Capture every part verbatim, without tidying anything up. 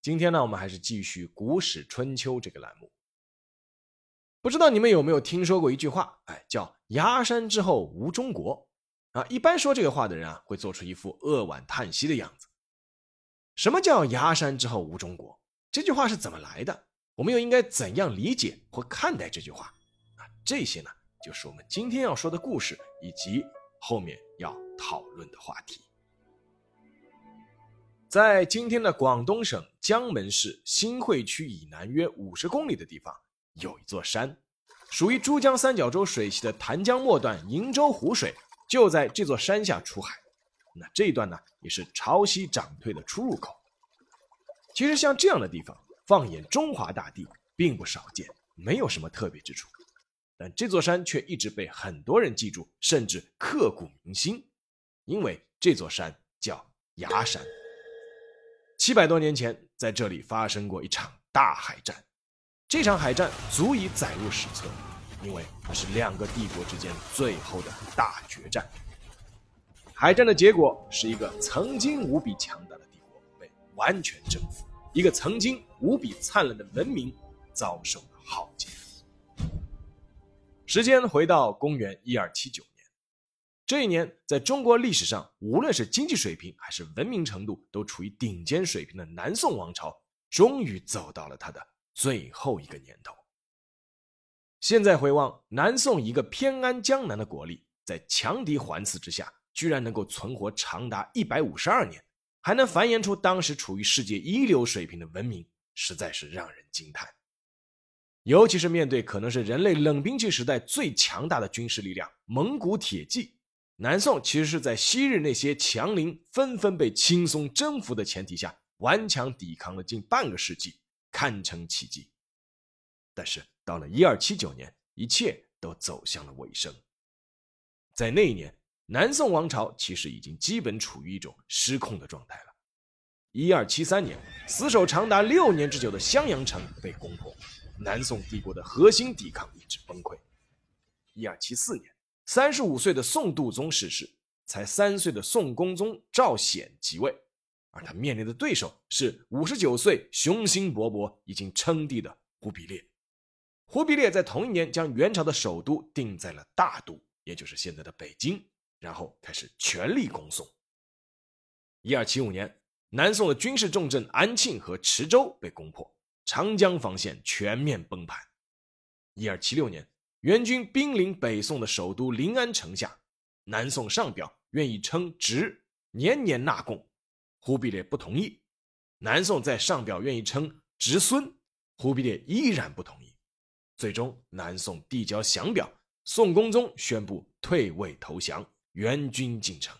今天呢，我们还是继续古史春秋这个栏目。不知道你们有没有听说过一句话，哎，叫崖山之后无中国啊。一般说这个话的人啊，会做出一副扼腕叹息的样子。什么叫崖山之后无中国？这句话是怎么来的？我们又应该怎样理解或看待这句话？啊，这些呢，就是我们今天要说的故事，以及后面要讨论的话题。在今天的广东省江门市新会区以南约五十公里的地方，有一座山，属于珠江三角洲水系的潭江末段颍州湖水就在这座山下出海。那这一段呢，也是潮汐涨退的出入口。其实像这样的地方，放眼中华大地并不少见，没有什么特别之处，但这座山却一直被很多人记住，甚至刻骨铭心，因为这座山叫崖山。七百多年前，在这里发生过一场大海战，这场海战足以载入史册，因为它是两个帝国之间最后的大决战。海战的结果是一个曾经无比强大的帝国被完全征服，一个曾经无比灿烂的文明遭受了浩劫。时间回到公元一二七九年，这一年，在中国历史上，无论是经济水平还是文明程度都处于顶尖水平的南宋王朝，终于走到了它的最后一个年头。现在回望，南宋一个偏安江南的国力，在强敌环伺之下，居然能够存活长达一百五十二年，还能繁衍出当时处于世界一流水平的文明，实在是让人惊叹。尤其是面对可能是人类冷兵器时代最强大的军事力量——蒙古铁骑，南宋其实是在昔日那些强邻纷纷被轻松征服的前提下，顽强抵抗了近半个世纪，堪称奇迹。但是到了一二七九年，一切都走向了尾声。在那一年，南宋王朝其实已经基本处于一种失控的状态了。一二七三年，死守长达六年之久的襄阳城被攻破，南宋帝国的核心抵抗意志崩溃。一二七四年，三十五岁的宋度宗逝世，才三岁的宋恭宗赵显即位，而他面临的对手是五十九岁雄心勃勃已经称帝的忽必烈。忽必烈在同一年将元朝的首都定在了大都，也就是现在的北京，然后开始全力攻宋。一二七五年，南宋的军事重镇安庆和池州被攻破，长江防线全面崩盘。一二七六年，元军兵临北宋的首都临安城下，南宋上表愿意称职，年年纳贡，忽必烈不同意；南宋在上表愿意称侄孙，忽必烈依然不同意。最终，南宋递交降表，宋恭宗宣布退位投降，援军进城。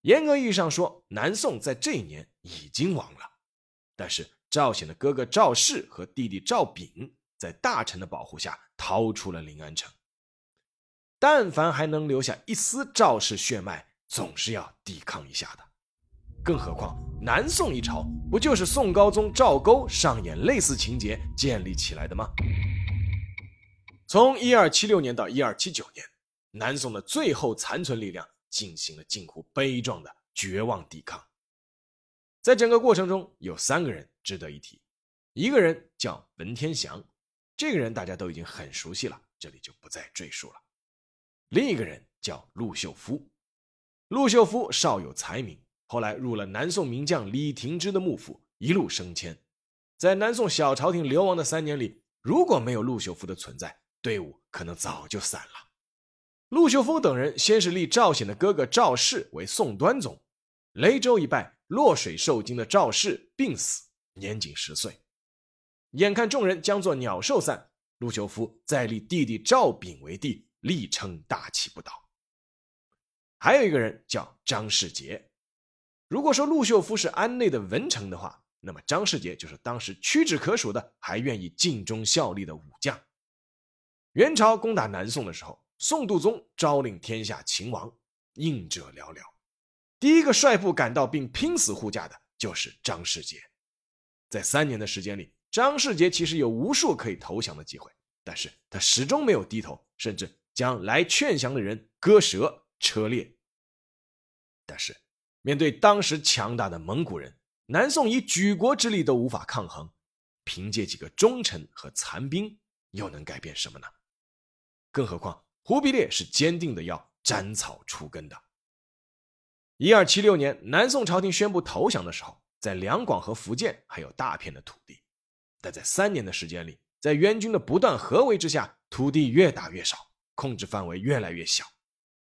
严格意义上说，南宋在这一年已经亡了，但是赵显的哥哥赵氏和弟弟赵昺在大臣的保护下逃出了临安城。但凡还能留下一丝赵氏血脉，总是要抵抗一下的。更何况南宋一朝不就是宋高宗赵构上演类似情节建立起来的吗？从一二七六年到一二七九年，南宋的最后残存力量进行了近乎悲壮的绝望抵抗。在整个过程中，有三个人值得一提。一个人叫文天祥，这个人大家都已经很熟悉了，这里就不再赘述了。另一个人叫陆秀夫，陆秀夫少有才名，后来入了南宋名将李廷芝的幕府，一路升迁。在南宋小朝廷流亡的三年里，如果没有陆秀夫的存在，队伍可能早就散了。陆秀夫等人先是立赵显的哥哥赵氏为宋端宗，雷州一败，落水受惊的赵氏病死，年仅十岁。眼看众人将作鸟兽散，陆秀夫再立弟弟赵昺为帝，力撑大旗不倒。还有一个人叫张世杰。如果说陆秀夫是安内的文臣的话，那么张世杰就是当时屈指可数的还愿意尽忠效力的武将。元朝攻打南宋的时候，宋度宗诏令天下勤王，应者寥寥。第一个率部赶到并拼死护驾的就是张世杰。在三年的时间里，张世杰其实有无数可以投降的机会，但是他始终没有低头，甚至将来劝降的人割舌车裂。但是面对当时强大的蒙古人，南宋以举国之力都无法抗衡，凭借几个忠臣和残兵又能改变什么呢？更何况忽必烈是坚定的要斩草除根的。一二七六年南宋朝廷宣布投降的时候，在两广和福建还有大片的土地，但在三年的时间里，在元军的不断合围之下，土地越打越少，控制范围越来越小。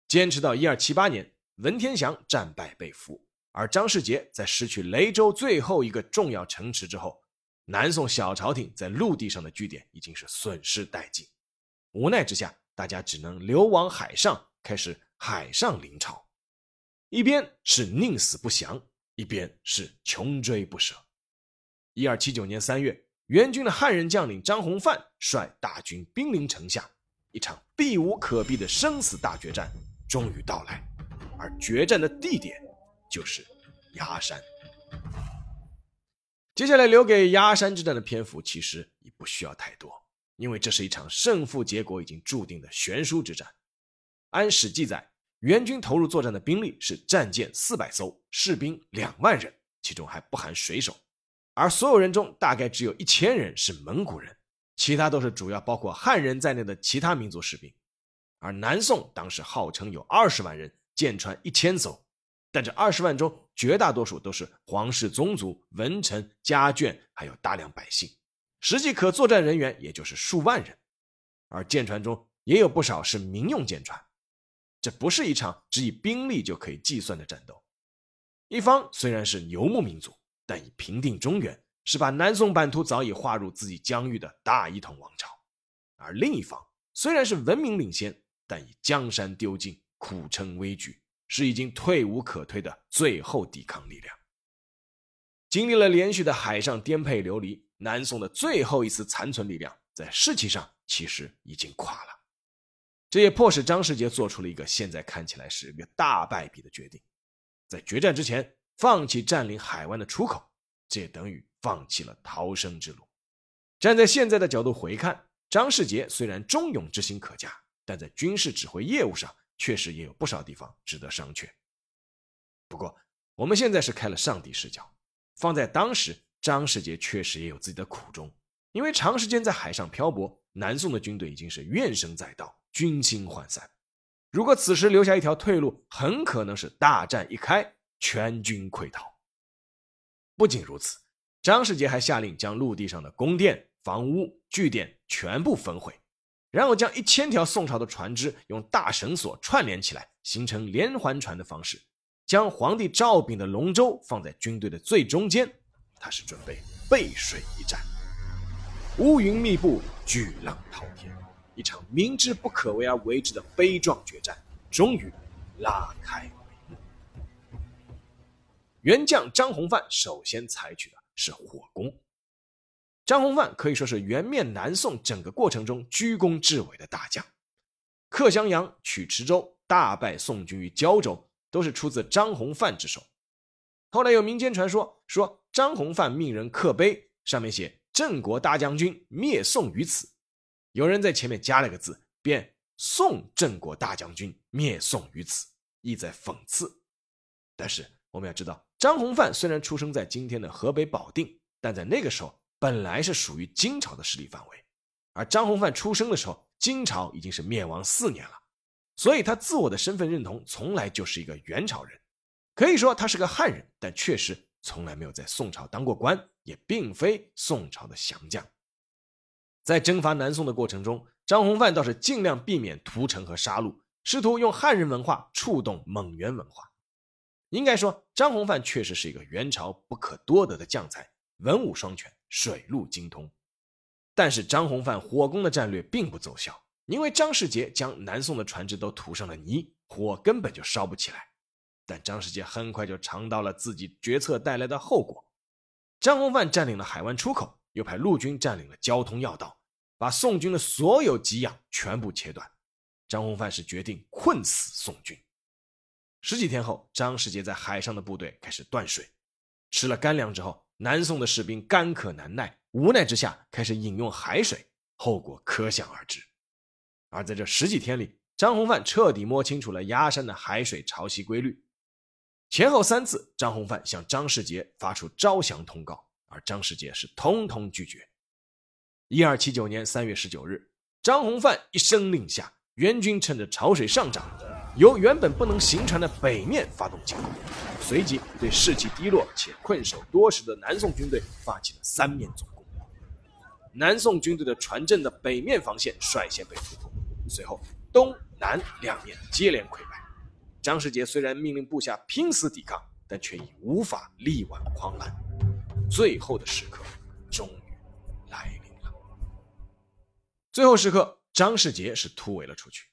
坚持到一二七八年，文天祥战败被俘，而张世杰在失去雷州最后一个重要城池之后，南宋小朝廷在陆地上的据点已经是损失殆尽。无奈之下，大家只能流亡海上，开始海上临朝。一边是宁死不降，一边是穷追不舍。一二七九年三月，元军的汉人将领张弘范率大军兵临城下，一场避无可避的生死大决战终于到来，而决战的地点就是崖山。接下来留给崖山之战的篇幅其实也不需要太多，因为这是一场胜负结果已经注定的悬殊之战。按史记载，元军投入作战的兵力是战舰四百艘，士兵两万人，其中还不含水手，而所有人中大概只有一千人是蒙古人，其他都是主要包括汉人在内的其他民族士兵。而南宋当时号称有二十万人，舰船一千艘，但这二十万中绝大多数都是皇室宗族、文臣、家眷，还有大量百姓，实际可作战人员也就是数万人。而舰船中也有不少是民用舰船，这不是一场只以兵力就可以计算的战斗。一方虽然是游牧民族，但以平定中原，是把南宋版图早已划入自己疆域的大一统王朝；而另一方虽然是文明领先，但以江山丢尽，苦撑危局，是已经退无可退的最后抵抗力量。经历了连续的海上颠沛流离，南宋的最后一丝残存力量在士气上其实已经垮了。这也迫使张世杰做出了一个现在看起来是一个大败笔的决定，在决战之前放弃占领海湾的出口，这也等于放弃了逃生之路。站在现在的角度回看，张世杰虽然忠勇之心可嘉，但在军事指挥业务上确实也有不少地方值得商榷。不过我们现在是开了上帝视角，放在当时，张世杰确实也有自己的苦衷，因为长时间在海上漂泊，南宋的军队已经是怨声载道，军心涣散，如果此时留下一条退路，很可能是大战一开，全军溃逃。不仅如此，张世杰还下令将陆地上的宫殿、房屋、据点全部焚毁，然后将一千条宋朝的船只用大绳索串联起来，形成连环船的方式，将皇帝赵昺的龙舟放在军队的最中间，他是准备背水一战。乌云密布，巨浪滔天，一场明知不可为而为之的悲壮决战终于拉开帷幕。元将张弘范首先采取的是火攻。张弘范可以说是元灭南宋整个过程中居功至伟的大将，克襄阳、取池州、大败宋军于胶州，都是出自张弘范之手。后来有民间传说说张弘范命人刻碑，上面写郑国大将军灭宋于此，有人在前面加了个字，便宋郑国大将军灭宋于此，意在讽刺。但是我们要知道，张弘范虽然出生在今天的河北保定，但在那个时候本来是属于金朝的势力范围，而张弘范出生的时候，金朝已经是灭亡四年了，所以他自我的身份认同从来就是一个元朝人，可以说他是个汉人，但确实从来没有在宋朝当过官，也并非宋朝的降将。在征伐南宋的过程中，张弘范倒是尽量避免屠城和杀戮，试图用汉人文化触动蒙元文化。应该说，张弘范确实是一个元朝不可多得的将才，文武双全，水陆精通。但是张弘范火攻的战略并不奏效，因为张世杰将南宋的船只都涂上了泥，火根本就烧不起来。但张世杰很快就尝到了自己决策带来的后果，张弘范占领了海湾出口，又派陆军占领了交通要道，把宋军的所有给养全部切断。张弘范是决定困死宋军。十几天后，张世杰在海上的部队开始断水，吃了干粮之后，南宋的士兵干渴难耐，无奈之下开始饮用海水，后果可想而知。而在这十几天里，张弘范彻底摸清楚了崖山的海水潮汐规律。前后三次，张弘范向张世杰发出招降通告，而张世杰是通通拒绝。一二七九年三月十九日，张弘范一声令下，元军趁着潮水上涨，由原本不能行船的北面发动进攻，随即对士气低落且困守多时的南宋军队发起了三面总攻。南宋军队的船阵的北面防线率先被突破，随后东南两面接连溃败。张世杰虽然命令部下拼死抵抗，但却已无法力挽狂澜。最后的时刻终于来临了。最后时刻，张世杰是突围了出去。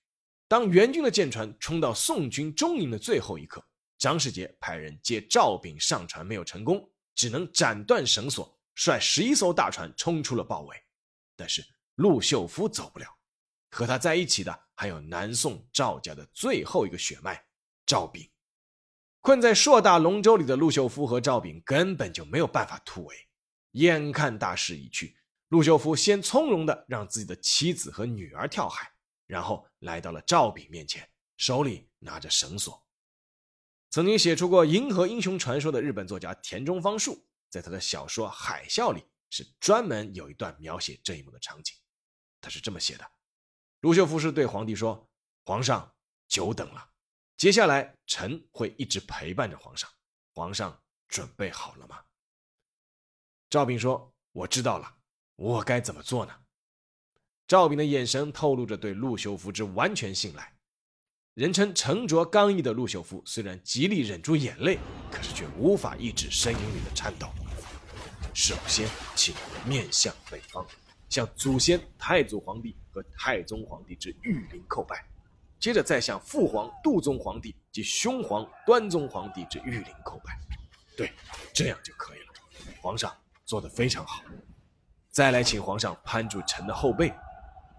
当元军的舰船冲到宋军中营的最后一刻，张世杰派人接赵炳上船没有成功，只能斩断绳索，率十一艘大船冲出了包围。但是陆秀夫走不了，和他在一起的还有南宋赵家的最后一个血脉赵炳。困在硕大龙舟里的陆秀夫和赵炳根本就没有办法突围，眼看大势已去，陆秀夫先从容地让自己的妻子和女儿跳海，然后来到了赵炳面前，手里拿着绳索。曾经写出过《银河英雄传说》的日本作家田中芳树，在他的小说《海啸》里是专门有一段描写这一幕的场景。他是这么写的：陆秀夫是对皇帝说，皇上，久等了，接下来臣会一直陪伴着皇上，皇上准备好了吗？赵炳说，我知道了，我该怎么做呢？赵炳的眼神透露着对陆秀夫之完全信赖。人称沉着刚毅的陆秀夫虽然极力忍住眼泪，可是却无法抑制身影里的颤抖。首先请面向北方，向祖先太祖皇帝和太宗皇帝之御陵叩拜，接着再向父皇杜宗皇帝及兄皇端宗皇帝之御陵叩拜。对，这样就可以了，皇上做得非常好。再来请皇上攀住臣的后背。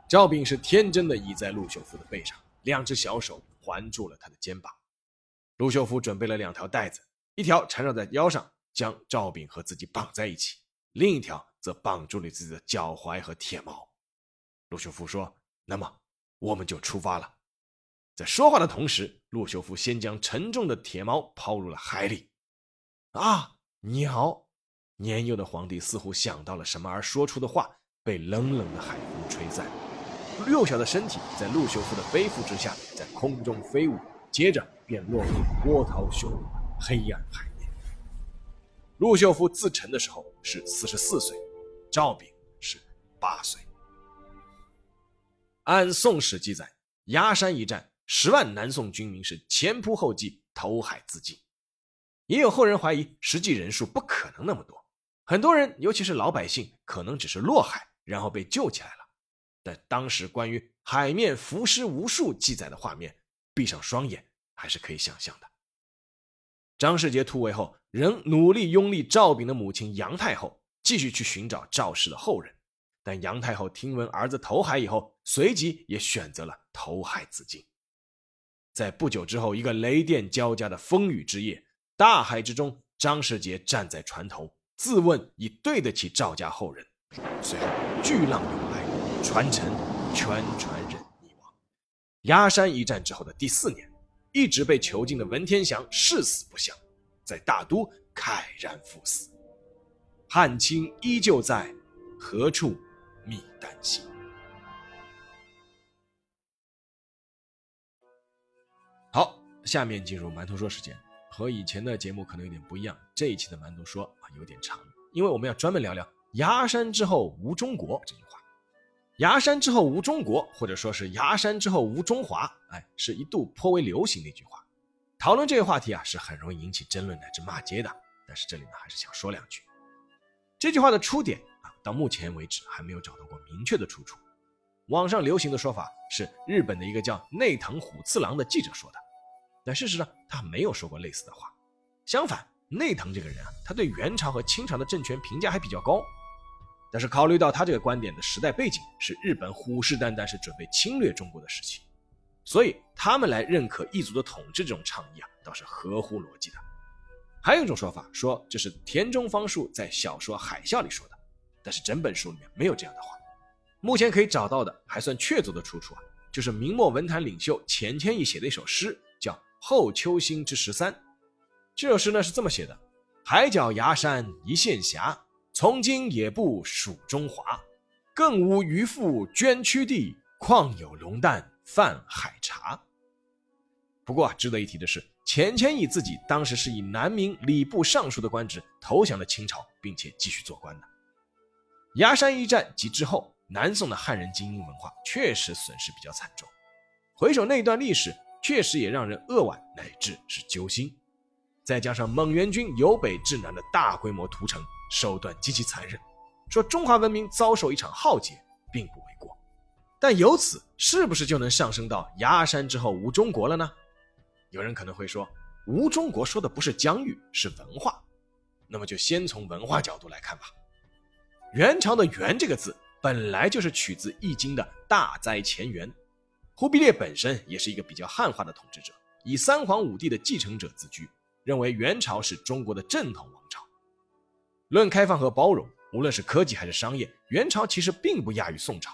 赵炳是天真的倚在陆秀夫的背上，两只小手环住了他的肩膀。陆秀夫准备了两条带子，一条缠绕在腰上，将赵炳和自己绑在一起，另一条则绑住了自己的脚踝和铁矛。陆秀夫说，那么我们就出发了。在说话的同时，陆秀夫先将沉重的铁矛抛入了海里。啊，鸟！年幼的皇帝似乎想到了什么而说出的话，被冷冷的海风吹散。幼小的身体在陆秀夫的背负之下，在空中飞舞，接着便落入波涛汹涌黑暗海面。陆秀夫自沉的时候是四十四岁，赵炳是八岁。按《宋史》记载，崖山一战，十万南宋军民是前仆后继，投海自尽。也有后人怀疑实际人数不可能那么多，很多人尤其是老百姓可能只是落海然后被救起来了。但当时关于海面浮尸无数记载的画面，闭上双眼还是可以想象的。张世杰突围后，仍努力拥立赵炳的母亲杨太后，继续去寻找赵氏的后人。但杨太后听闻儿子投海以后，随即也选择了投海自尽。在不久之后一个雷电交加的风雨之夜，大海之中，张世杰站在船头，自问已对得起赵家后人。随后巨浪涌来，船沉，全船人溺亡。崖山一战之后的第四年，一直被囚禁的文天祥誓死不降，在大都慨然赴死。汉卿依旧在，何处觅丹心。好，下面进入馒头说时间。和以前的节目可能有点不一样，这一期的馒头说啊有点长，因为我们要专门聊聊崖山之后无中国这句话。崖山之后无中国，或者说是崖山之后无中华，哎，是一度颇为流行的一句话。讨论这个话题啊，是很容易引起争论乃至骂街的，但是这里呢，还是想说两句。这句话的出典啊，到目前为止还没有找到过明确的出处。网上流行的说法是日本的一个叫内藤虎次郎的记者说的，但事实上他没有说过类似的话。相反，内藤这个人啊，他对元朝和清朝的政权评价还比较高，但是考虑到他这个观点的时代背景是日本虎视眈眈是准备侵略中国的时期，所以他们来认可异族的统治这种倡议啊，倒是合乎逻辑的。还有一种说法说这是田中芳树在小说《海啸》里说的，但是整本书里面没有这样的话。目前可以找到的还算确凿的出处啊，就是明末文坛领袖钱谦益写的一首诗，叫《后秋兴之十三》。这首诗呢是这么写的：海角崖山一线霞，从今也不属中华，更无渔父捐躯地，况有龙蛋泛海茶。不过啊，值得一提的是，钱谦益自己当时是以南明礼部尚书的官职投降了清朝，并且继续做官的。崖山一战及之后，南宋的汉人精英文化确实损失比较惨重，回首那段历史，确实也让人扼腕乃至是揪心。再加上蒙元军由北至南的大规模屠城，手段极其残忍，说中华文明遭受一场浩劫并不为过。但由此是不是就能上升到崖山之后无中国了呢？有人可能会说，无中国说的不是疆域，是文化。那么就先从文化角度来看吧。元朝的元这个字本来就是取自易经的大灾前元，忽必烈本身也是一个比较汉化的统治者，以三皇五帝的继承者自居，认为元朝是中国的正统王朝。论开放和包容，无论是科技还是商业，元朝其实并不亚于宋朝。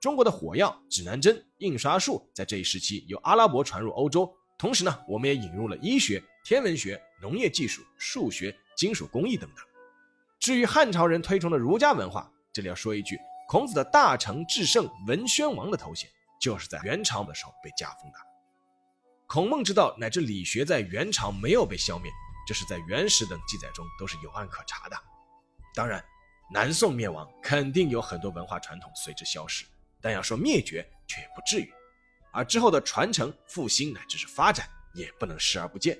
中国的火药、指南针、印刷术在这一时期由阿拉伯传入欧洲，同时呢，我们也引入了医学、天文学、农业技术、数学、金属工艺等等。至于汉朝人推崇的儒家文化，这里要说一句，孔子的大成、至圣、文宣王的头衔就是在元朝的时候被加封的。孔孟之道乃至理学在元朝没有被消灭，这是在元史等记载中都是有案可查的。当然，南宋灭亡肯定有很多文化传统随之消失，但要说灭绝却不至于，而之后的传承、复兴乃至是发展也不能视而不见。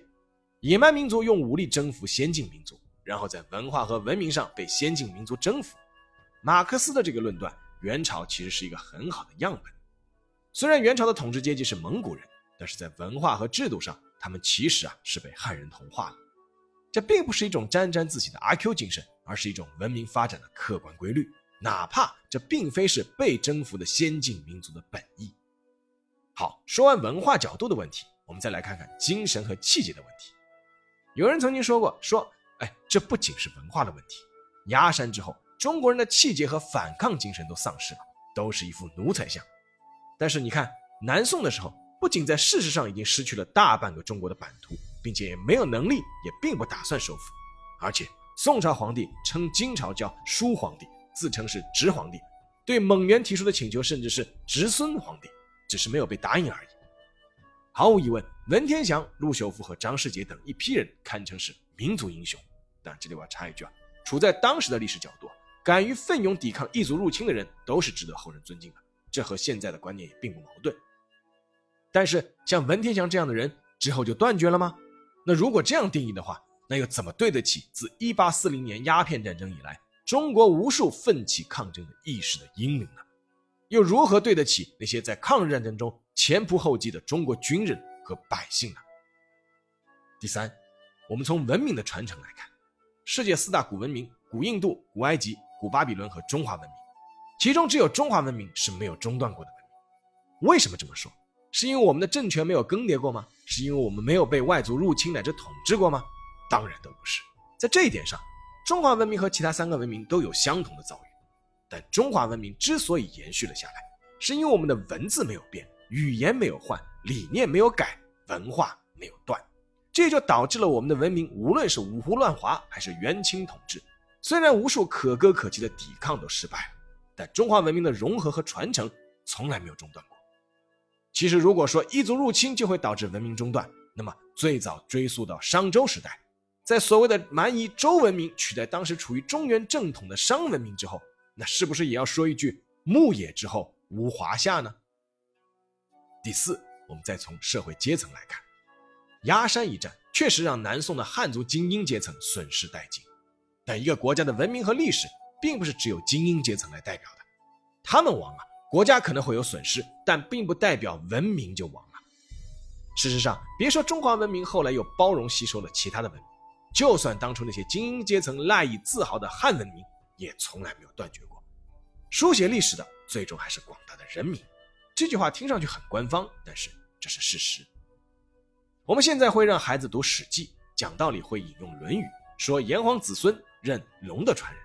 野蛮民族用武力征服先进民族，然后在文化和文明上被先进民族征服。马克思的这个论断，元朝其实是一个很好的样本。虽然元朝的统治阶级是蒙古人，但是在文化和制度上，他们其实啊是被汉人同化了。这并不是一种沾沾自喜的阿 Q 精神，而是一种文明发展的客观规律，哪怕这并非是被征服的先进民族的本意。好，说完文化角度的问题，我们再来看看精神和气节的问题。有人曾经说过，说哎，这不仅是文化的问题，崖山之后中国人的气节和反抗精神都丧失了，都是一副奴才相。但是你看，南宋的时候不仅在事实上已经失去了大半个中国的版图，并且也没有能力，也并不打算收复。而且宋朝皇帝称金朝叫叔皇帝，自称是侄皇帝，对蒙元提出的请求甚至是侄孙皇帝，只是没有被答应而已。毫无疑问，文天祥、陆秀夫和张世杰等一批人堪称是民族英雄。但这里我要插一句啊，处在当时的历史角度，敢于奋勇抵抗异族入侵的人都是值得后人尊敬的，这和现在的观念也并不矛盾。但是像文天祥这样的人之后就断绝了吗？那如果这样定义的话，那又怎么对得起自一八四零年鸦片战争以来中国无数奋起抗争的意识的英灵呢？又如何对得起那些在抗日战争中前仆后继的中国军人和百姓呢？第三，我们从文明的传承来看，世界四大古文明，古印度、古埃及、古巴比伦和中华文明，其中只有中华文明是没有中断过的文明。为什么这么说？是因为我们的政权没有更迭过吗？是因为我们没有被外族入侵乃至统治过吗？当然都不是。在这一点上，中华文明和其他三个文明都有相同的遭遇。但中华文明之所以延续了下来，是因为我们的文字没有变，语言没有换，理念没有改，文化没有断。这就导致了我们的文明无论是五胡乱华还是元清统治，虽然无数可歌可泣的抵抗都失败了，但中华文明的融合和传承从来没有中断过。其实如果说异族入侵就会导致文明中断，那么最早追溯到商周时代，在所谓的蛮夷周文明取代当时处于中原正统的商文明之后，那是不是也要说一句牧野之后无华夏呢？第四，我们再从社会阶层来看，崖山一战确实让南宋的汉族精英阶层损失殆尽。但一个国家的文明和历史并不是只有精英阶层来代表的，他们亡了，国家可能会有损失，但并不代表文明就亡了。事实上，别说中华文明后来又包容吸收了其他的文明，就算当初那些精英阶层赖以自豪的汉文明，也从来没有断绝过。书写历史的，最终还是广大的人民。这句话听上去很官方，但是这是事实。我们现在会让孩子读《史记》，讲道理会引用《论语》，说炎黄子孙认龙的传人。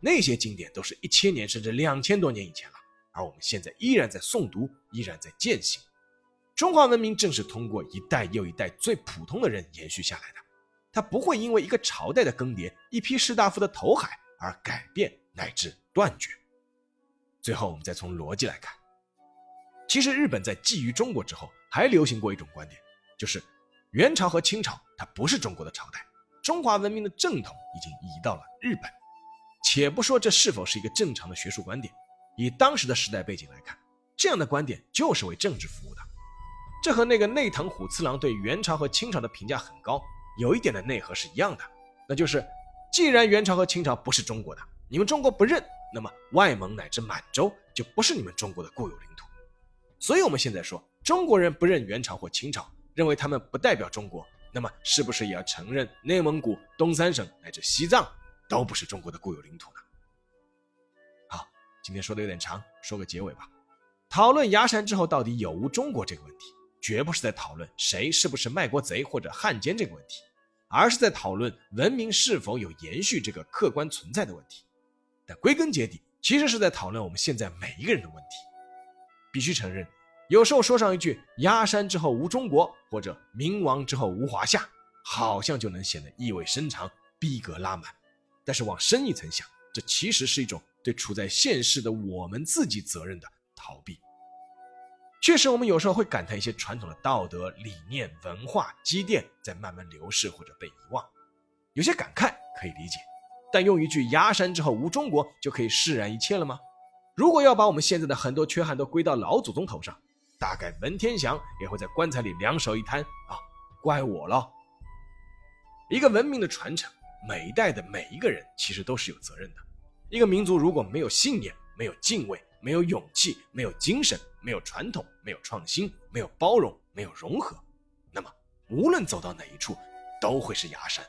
那些经典都是一千年甚至两千多年以前了，而我们现在依然在诵读，依然在践行。中华文明正是通过一代又一代最普通的人延续下来的，它不会因为一个朝代的更迭，一批士大夫的投海而改变乃至断绝。最后我们再从逻辑来看，其实日本在觊觎中国之后，还流行过一种观点，就是元朝和清朝它不是中国的朝代，中华文明的正统已经移到了日本。且不说这是否是一个正常的学术观点，以当时的时代背景来看，这样的观点就是为政治服务的。这和那个内藤虎次郎对元朝和清朝的评价很高有一点的内核是一样的，那就是既然元朝和清朝不是中国的，你们中国不认，那么外蒙乃至满洲就不是你们中国的固有领土。所以我们现在说中国人不认元朝或清朝，认为他们不代表中国，那么是不是也要承认内蒙古、东三省乃至西藏都不是中国的固有领土呢？好，今天说的有点长，说个结尾吧。讨论崖山之后到底有无中国这个问题，绝不是在讨论谁是不是卖国贼或者汉奸这个问题，而是在讨论文明是否有延续这个客观存在的问题。但归根结底，其实是在讨论我们现在每一个人的问题。必须承认，有时候说上一句崖山之后无中国，或者明亡之后无华夏，好像就能显得意味深长，逼格拉满。但是往深一层想，这其实是一种对处在现世的我们自己责任的逃避。确实我们有时候会感叹一些传统的道德理念文化积淀在慢慢流逝或者被遗忘，有些感慨可以理解，但用一句崖山之后无中国就可以释然一切了吗？如果要把我们现在的很多缺憾都归到老祖宗头上，大概文天祥也会在棺材里两手一摊，啊，怪我了。一个文明的传承，每一代的每一个人其实都是有责任的。一个民族如果没有信念，没有敬畏，没有勇气，没有精神，没有传统，没有创新，没有包容，没有融合，那么无论走到哪一处都会是崖山。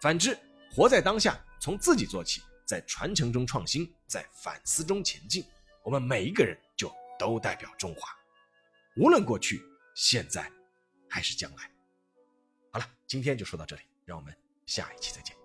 反之，活在当下，从自己做起，在传承中创新，在反思中前进，我们每一个人就都代表中华，无论过去、现在还是将来。好了，今天就说到这里，让我们下一期再见。